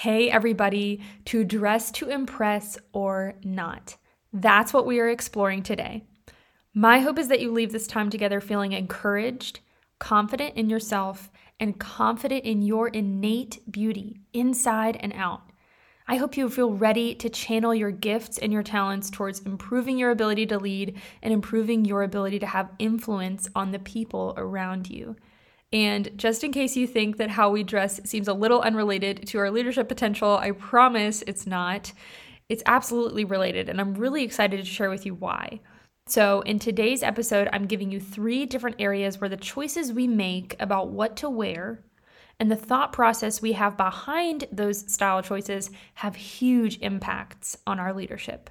hey everybody, to dress to impress or not. That's what we are exploring today. My hope is that you leave this time together feeling encouraged, confident in yourself, and confident in your innate beauty, inside and out. I hope you feel ready to channel your gifts and your talents towards improving your ability to lead and improving your ability to have influence on the people around you. And just in case you think that how we dress seems a little unrelated to our leadership potential, I promise it's not. It's absolutely related, and I'm really excited to share with you why. So in today's episode, I'm giving you 3 different areas where the choices we make about what to wear and the thought process we have behind those style choices have huge impacts on our leadership.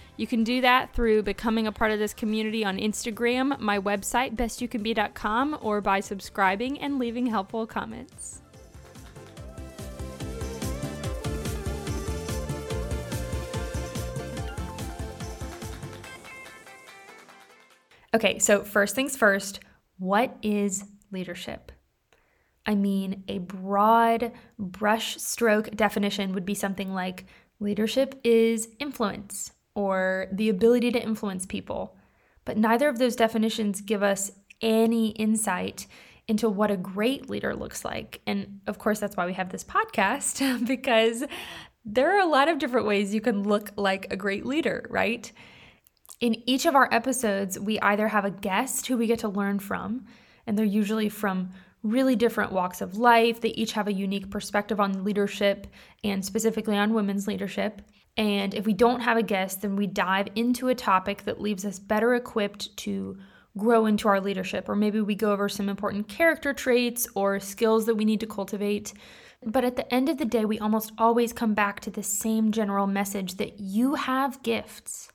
You can do that through becoming a part of this community on Instagram, my website, bestyoucanbe.com, or by subscribing and leaving helpful comments. Okay, so first things first, what is leadership? I mean, a broad brushstroke definition would be something like leadership is influence, or the ability to influence people. But neither of those definitions give us any insight into what a great leader looks like. And of course, that's why we have this podcast, because there are a lot of different ways you can look like a great leader, right? In each of our episodes, we either have a guest who we get to learn from, and they're usually from really different walks of life. They each have a unique perspective on leadership and specifically on women's leadership. And if we don't have a guest, then we dive into a topic that leaves us better equipped to grow into our leadership. Or maybe we go over some important character traits or skills that we need to cultivate. But at the end of the day, we almost always come back to the same general message that you have gifts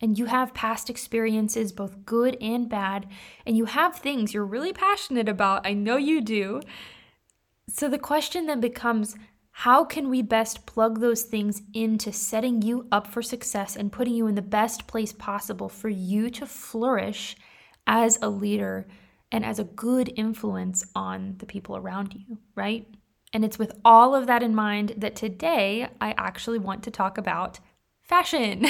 and you have past experiences, both good and bad, and you have things you're really passionate about. I know you do. So the question then becomes, how can we best plug those things into setting you up for success and putting you in the best place possible for you to flourish as a leader and as a good influence on the people around you, right? And it's with all of that in mind that today I actually want to talk about fashion.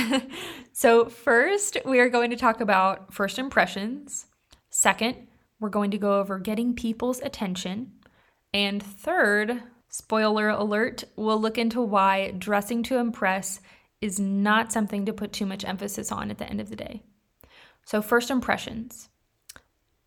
So first, we are going to talk about first impressions. Second, we're going to go over getting people's attention. And third, spoiler alert, we'll look into why dressing to impress is not something to put too much emphasis on at the end of the day. So first impressions.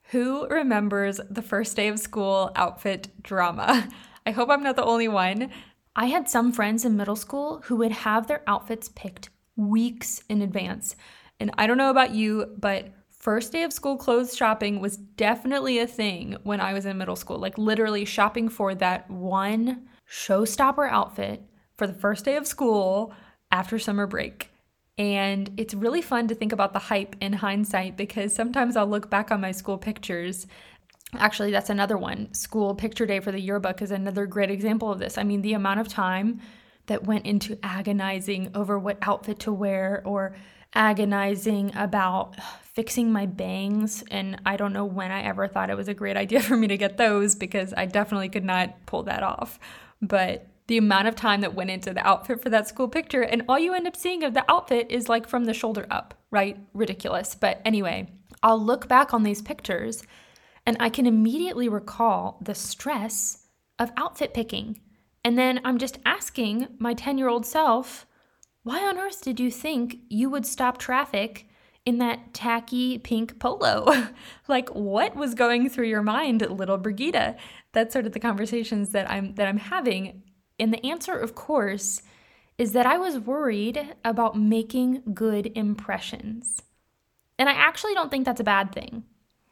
Who remembers the first day of school outfit drama? I hope I'm not the only one. I had some friends in middle school who would have their outfits picked weeks in advance. And I don't know about you, but first day of school clothes shopping was definitely a thing when I was in middle school, like literally shopping for that one showstopper outfit for the first day of school after summer break. And it's really fun to think about the hype in hindsight, because sometimes I'll look back on my school pictures. Actually, that's another one. School picture day for the yearbook is another great example of this. I mean, the amount of time that went into agonizing over what outfit to wear, or agonizing about fixing my bangs. And I don't know when I ever thought it was a great idea for me to get those, because I definitely could not pull that off. But the amount of time that went into the outfit for that school picture, and all you end up seeing of the outfit is like from the shoulder up, right? Ridiculous. But anyway, I'll look back on these pictures and I can immediately recall the stress of outfit picking. And then I'm just asking my 10-year-old self, why on earth did you think you would stop traffic in that tacky pink polo? Like, what was going through your mind, little Brigitte? That's sort of the conversations that I'm having. And the answer, of course, is that I was worried about making good impressions. And I actually don't think that's a bad thing.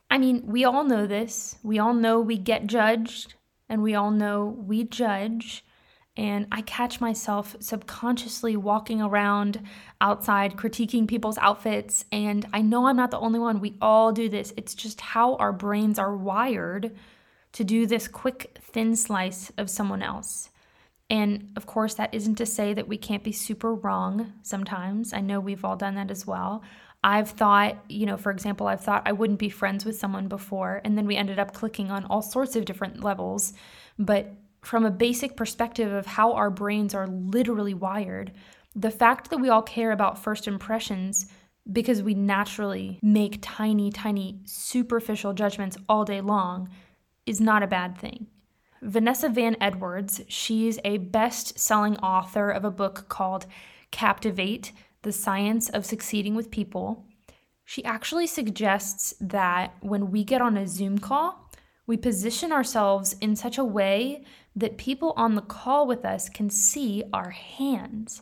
I mean, we all know this. We all know we get judged, and we all know we judge. And I catch myself subconsciously walking around outside, critiquing people's outfits. And I know I'm not the only one. We all do this. It's just how our brains are wired to do this quick, thin slice of someone else. And of course, that isn't to say that we can't be super wrong sometimes. I know we've all done that as well. I've thought, for example, I've thought I wouldn't be friends with someone before, and then we ended up clicking on all sorts of different levels. But from a basic perspective of how our brains are literally wired, the fact that we all care about first impressions, because we naturally make tiny, tiny superficial judgments all day long, is not a bad thing. Vanessa Van Edwards, she's a best-selling author of a book called Captivate: The Science of Succeeding with People. She actually suggests that when we get on a Zoom call, we position ourselves in such a way that people on the call with us can see our hands,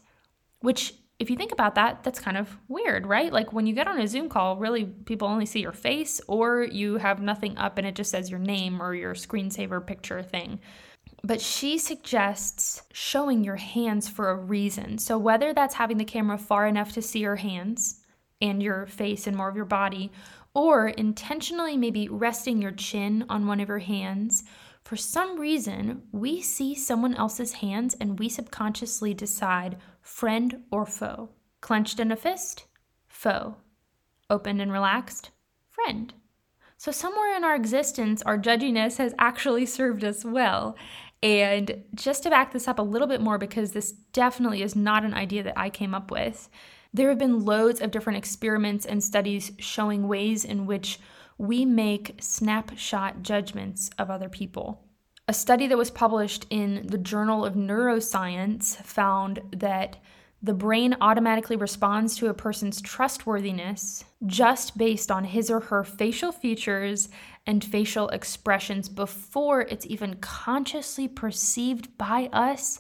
which, if you think about that, that's kind of weird, right? Like when you get on a Zoom call, really people only see your face, or you have nothing up and it just says your name or your screensaver picture thing. But she suggests showing your hands for a reason. So whether that's having the camera far enough to see your hands and your face and more of your body, or intentionally maybe resting your chin on one of your hands, for some reason, we see someone else's hands and we subconsciously decide friend or foe. Clenched in a fist, foe. Opened and relaxed, friend. So somewhere in our existence, our judginess has actually served us well. And just to back this up a little bit more, because this definitely is not an idea that I came up with, there have been loads of different experiments and studies showing ways in which we make snapshot judgments of other people. A study that was published in the Journal of Neuroscience found that the brain automatically responds to a person's trustworthiness just based on his or her facial features and facial expressions before it's even consciously perceived by us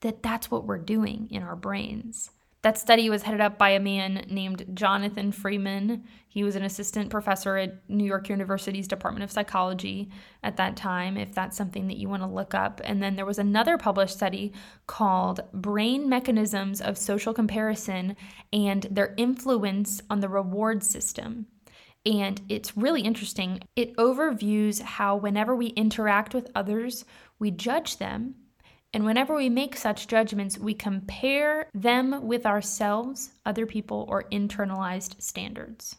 that that's what we're doing in our brains. That study was headed up by a man named Jonathan Freeman. He was an assistant professor at New York University's Department of Psychology at that time, if that's something that you want to look up. And then there was another published study called Brain Mechanisms of Social Comparison and Their Influence on the Reward System. And it's really interesting. It overviews how whenever we interact with others, we judge them. And whenever we make such judgments, we compare them with ourselves, other people, or internalized standards.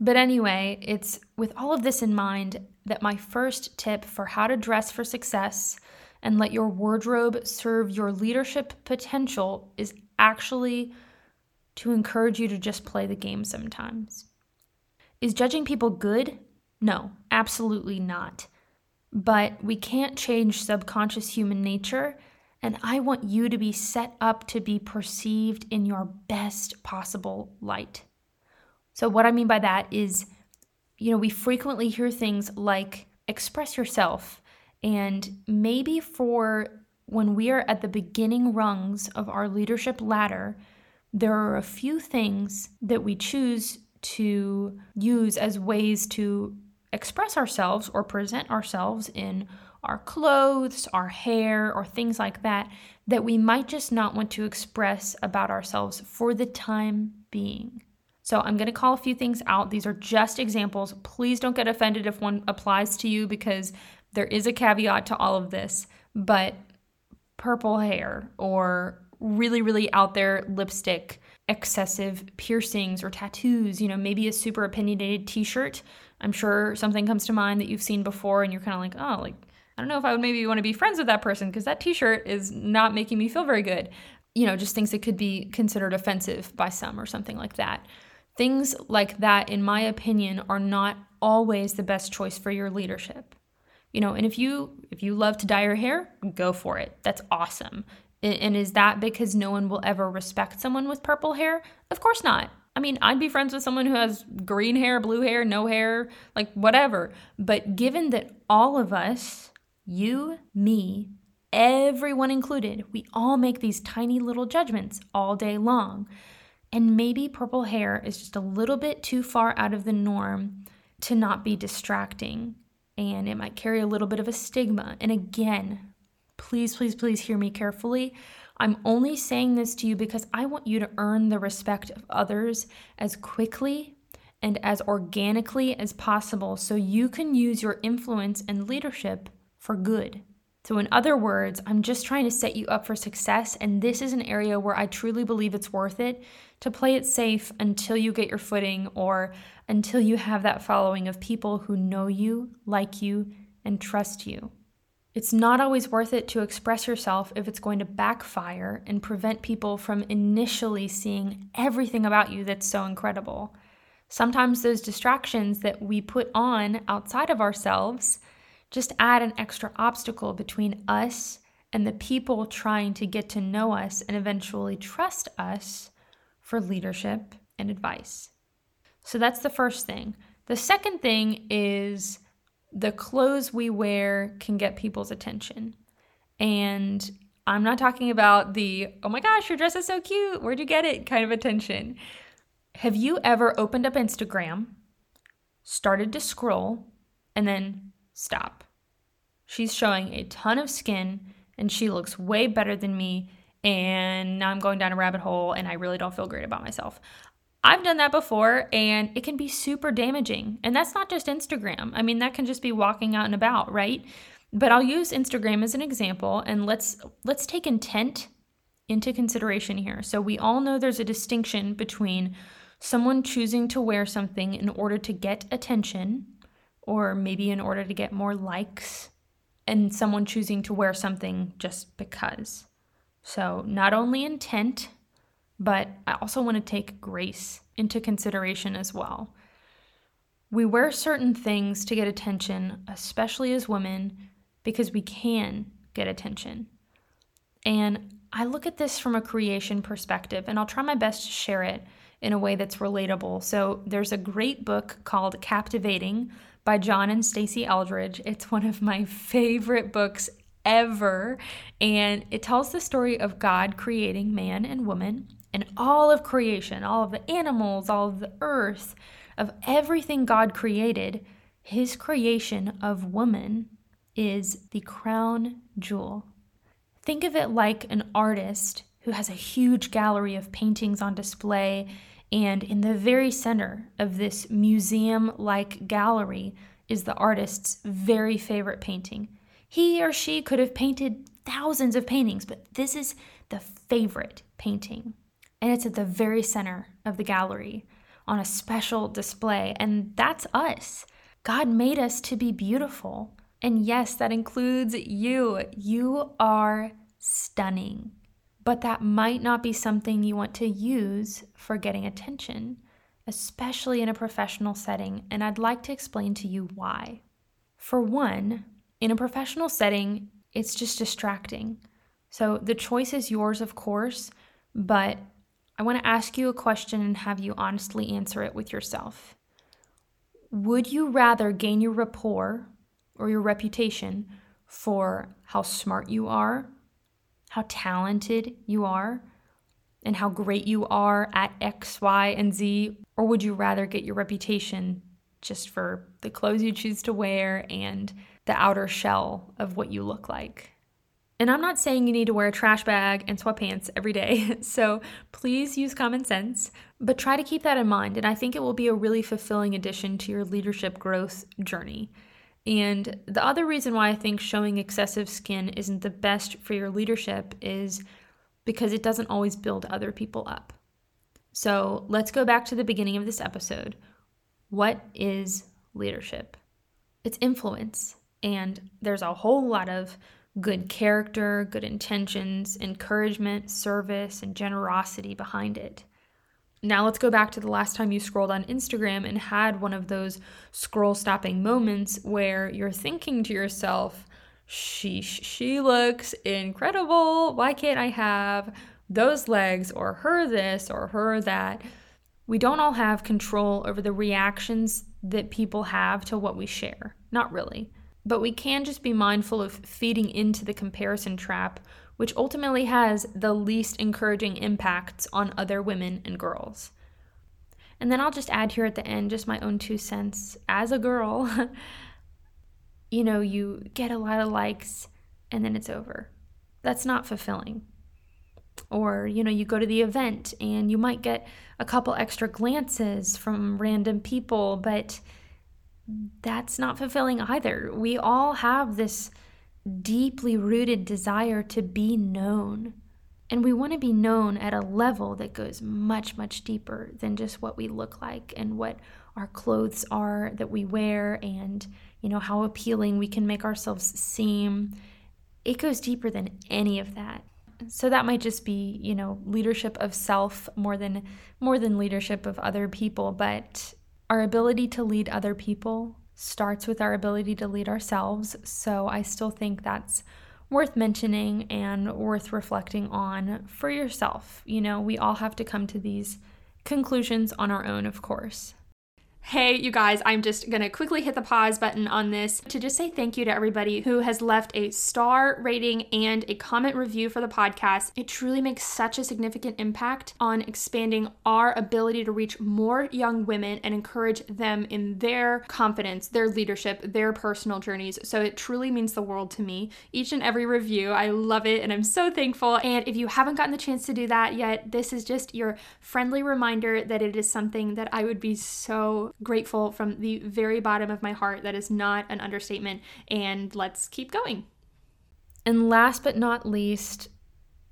But anyway, it's with all of this in mind that my first tip for how to dress for success and let your wardrobe serve your leadership potential is actually to encourage you to just play the game sometimes. Is judging people good? No, absolutely not. But we can't change subconscious human nature, and I want you to be set up to be perceived in your best possible light. So what I mean by that is, we frequently hear things like express yourself, and maybe for when we are at the beginning rungs of our leadership ladder, there are a few things that we choose to use as ways to express ourselves or present ourselves in our clothes, our hair, or things like that, that we might just not want to express about ourselves for the time being. So I'm going to call a few things out. These are just examples. Please don't get offended if one applies to you, because there is a caveat to all of this, but purple hair or really, really out there lipstick, excessive piercings or tattoos, maybe a super opinionated t-shirt. I'm sure something comes to mind that you've seen before and you're kind of like, oh, like, I don't know if I would maybe want to be friends with that person because that t-shirt is not making me feel very good. Just things that could be considered offensive by some or something like that. Things like that, in my opinion, are not always the best choice for your leadership. And if you love to dye your hair, go for it. That's awesome. And is that because no one will ever respect someone with purple hair? Of course not. I mean, I'd be friends with someone who has green hair, blue hair, no hair, like whatever. But given that all of us, you, me, everyone included, we all make these tiny little judgments all day long. And maybe purple hair is just a little bit too far out of the norm to not be distracting, and it might carry a little bit of a stigma. And again, please, please, please hear me carefully. I'm only saying this to you because I want you to earn the respect of others as quickly and as organically as possible so you can use your influence and leadership for good. So in other words, I'm just trying to set you up for success, and this is an area where I truly believe it's worth it to play it safe until you get your footing or until you have that following of people who know you, like you, and trust you. It's not always worth it to express yourself if it's going to backfire and prevent people from initially seeing everything about you that's so incredible. Sometimes those distractions that we put on outside of ourselves just add an extra obstacle between us and the people trying to get to know us and eventually trust us for leadership and advice. So that's the first thing. The second thing is the clothes we wear can get people's attention. And I'm not talking about the, oh my gosh, your dress is so cute, where'd you get it kind of attention. Have you ever opened up Instagram, started to scroll, and then stop. She's showing a ton of skin and she looks way better than me, and now I'm going down a rabbit hole and I really don't feel great about myself. I've done that before, and it can be super damaging. And that's not just Instagram. I mean, that can just be walking out and about, right? But I'll use Instagram as an example, and let's take intent into consideration here. So we all know there's a distinction between someone choosing to wear something in order to get attention, or maybe in order to get more likes, and someone choosing to wear something just because. So not only intent, but I also want to take grace into consideration as well. We wear certain things to get attention, especially as women, because we can get attention. And I look at this from a creation perspective, and I'll try my best to share it in a way that's relatable. So there's a great book called Captivating by John and Stacey Eldridge. It's one of my favorite books ever, and it tells the story of God creating man and woman and all of creation, all of the animals, all of the earth, of everything God created. His creation of woman is the crown jewel. Think of it like an artist who has a huge gallery of paintings on display, and in the very center of this museum-like gallery is the artist's very favorite painting. He or she could have painted thousands of paintings, but this is the favorite painting. And it's at the very center of the gallery on a special display. And that's us. God made us to be beautiful. And yes, that includes you. You are stunning. But that might not be something you want to use for getting attention, especially in a professional setting, and I'd like to explain to you why. For one, in a professional setting, it's just distracting. So the choice is yours, of course, but I want to ask you a question and have you honestly answer it with yourself. Would you rather gain your rapport or your reputation for how smart you are, how talented you are, and how great you are at X, Y, and Z? Or would you rather get your reputation just for the clothes you choose to wear and the outer shell of what you look like? And I'm not saying you need to wear a trash bag and sweatpants every day, so please use common sense, but try to keep that in mind, and I think it will be a really fulfilling addition to your leadership growth journey. And the other reason why I think showing excessive skin isn't the best for your leadership is because it doesn't always build other people up. So let's go back to the beginning of this episode. What is leadership? It's influence. And there's a whole lot of good character, good intentions, encouragement, service, and generosity behind it. Now let's go back to the last time you scrolled on Instagram and had one of those scroll-stopping moments where you're thinking to yourself, sheesh, she looks incredible. Why can't I have those legs or her this or her that? We don't all have control over the reactions that people have to what we share. Not really. But we can just be mindful of feeding into the comparison trap, which ultimately has the least encouraging impacts on other women and girls. And then I'll just add here at the end just my own 2 cents. As a girl, you know, you get a lot of likes and then it's over. That's not fulfilling. Or, you know, you go to the event and you might get a couple extra glances from random people, but that's not fulfilling either. We all have this deeply rooted desire to be known. And we want to be known at a level that goes much, much deeper than just what we look like and what our clothes are that we wear and, you know, how appealing we can make ourselves seem. It goes deeper than any of that. So that might just be, you know, leadership of self more than leadership of other people. But our ability to lead other people starts with our ability to lead ourselves. So I still think that's worth mentioning and worth reflecting on for yourself. You know, we all have to come to these conclusions on our own, of course. Hey, you guys, I'm just going to quickly hit the pause button on this to just say thank you to everybody who has left a star rating and a comment review for the podcast. It truly makes such a significant impact on expanding our ability to reach more young women and encourage them in their confidence, their leadership, their personal journeys. So it truly means the world to me. Each and every review, I love it and I'm so thankful. And if you haven't gotten the chance to do that yet, this is just your friendly reminder that it is something that I would be so grateful from the very bottom of my heart. That is not an understatement. And let's keep going. And last but not least,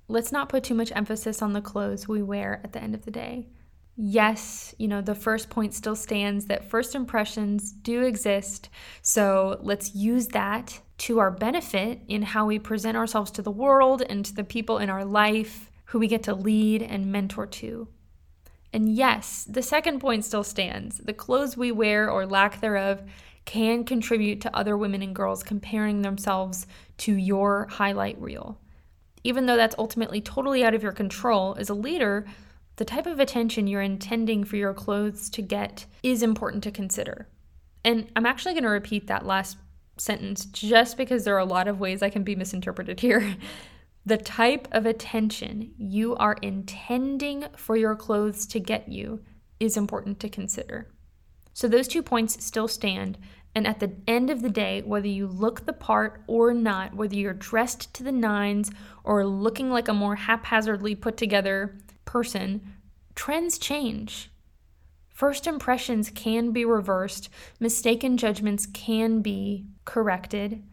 let's not put too much emphasis on the clothes we wear at the end of the day. Yes, you know, the first point still stands that first impressions do exist. So let's use that to our benefit in how we present ourselves to the world and to the people in our life who we get to lead and mentor to. And yes, the second point still stands. The clothes we wear or lack thereof can contribute to other women and girls comparing themselves to your highlight reel. Even though that's ultimately totally out of your control, as a leader, the type of attention you're intending for your clothes to get is important to consider. And I'm actually going to repeat that last sentence just because there are a lot of ways I can be misinterpreted here. The type of attention you are intending for your clothes to get you is important to consider. So those 2 points still stand. And at the end of the day, whether you look the part or not, whether you're dressed to the nines or looking like a more haphazardly put together person, trends change. First impressions can be reversed. Mistaken judgments can be corrected.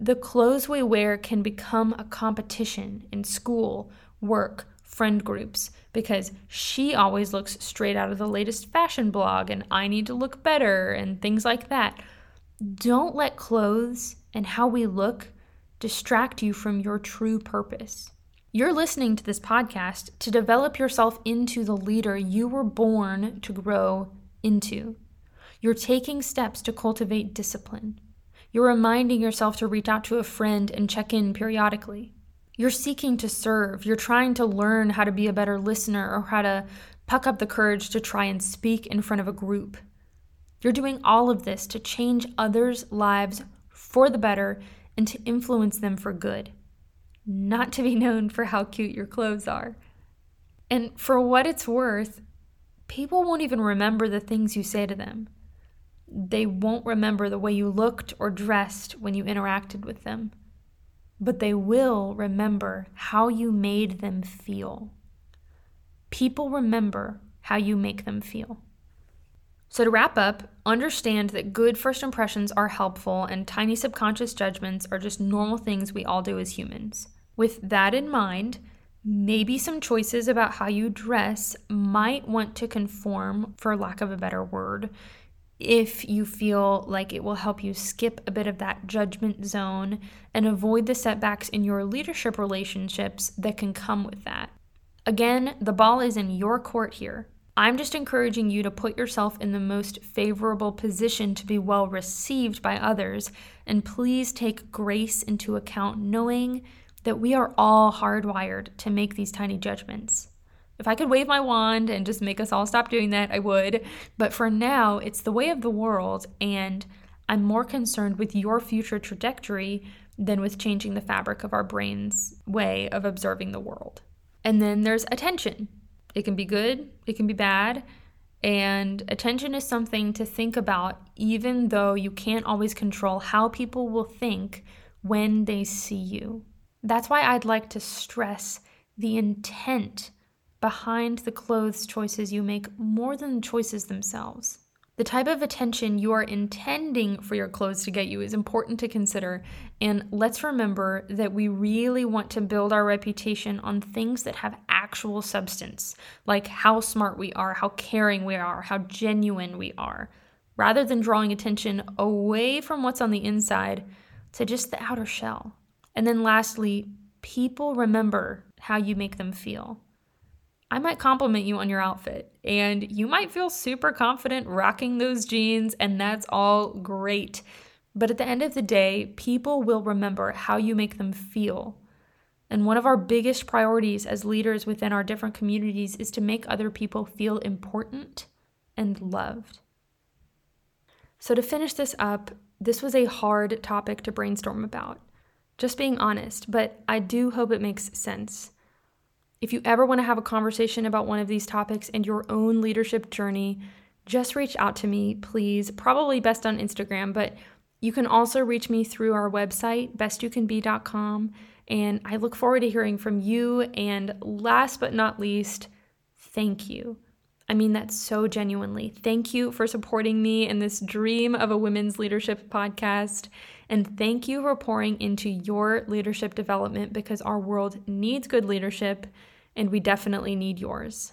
The clothes we wear can become a competition in school, work, friend groups, because she always looks straight out of the latest fashion blog and I need to look better and things like that. Don't let clothes and how we look distract you from your true purpose. You're listening to this podcast to develop yourself into the leader you were born to grow into. You're taking steps to cultivate discipline. You're reminding yourself to reach out to a friend and check in periodically. You're seeking to serve. You're trying to learn how to be a better listener or how to puck up the courage to try and speak in front of a group. You're doing all of this to change others' lives for the better and to influence them for good, not to be known for how cute your clothes are. And for what it's worth, people won't even remember the things you say to them. They won't remember the way you looked or dressed when you interacted with them, but they will remember how you made them feel. People remember how you make them feel. So to wrap up, understand that good first impressions are helpful and tiny subconscious judgments are just normal things we all do as humans. With that in mind, maybe some choices about how you dress might want to conform, for lack of a better word, if you feel like it will help you skip a bit of that judgment zone and avoid the setbacks in your leadership relationships that can come with that. Again, the ball is in your court here. I'm just encouraging you to put yourself in the most favorable position to be well received by others, and please take grace into account, knowing that we are all hardwired to make these tiny judgments. If I could wave my wand and just make us all stop doing that, I would. But for now, it's the way of the world, and I'm more concerned with your future trajectory than with changing the fabric of our brain's way of observing the world. And then there's attention. It can be good, it can be bad, And attention is something to think about, even though you can't always control how people will think when they see you. That's why I'd like to stress the intent behind the clothes choices you make more than the choices themselves. The type of attention you are intending for your clothes to get you is important to consider, and let's remember that we really want to build our reputation on things that have actual substance, like how smart we are, how caring we are, how genuine we are, rather than drawing attention away from what's on the inside to just the outer shell. And then lastly, people remember how you make them feel. I might compliment you on your outfit, and you might feel super confident rocking those jeans, and that's all great. But at the end of the day, people will remember how you make them feel. And one of our biggest priorities as leaders within our different communities is to make other people feel important and loved. So to finish this up, this was a hard topic to brainstorm about, just being honest, but I do hope it makes sense. If you ever want to have a conversation about one of these topics and your own leadership journey, just reach out to me, please. Probably best on Instagram, but you can also reach me through our website, bestyoucanbe.com. And I look forward to hearing from you. And last but not least, thank you. I mean that so genuinely. Thank you for supporting me in this dream of a women's leadership podcast. And thank you for pouring into your leadership development, because our world needs good leadership, and we definitely need yours.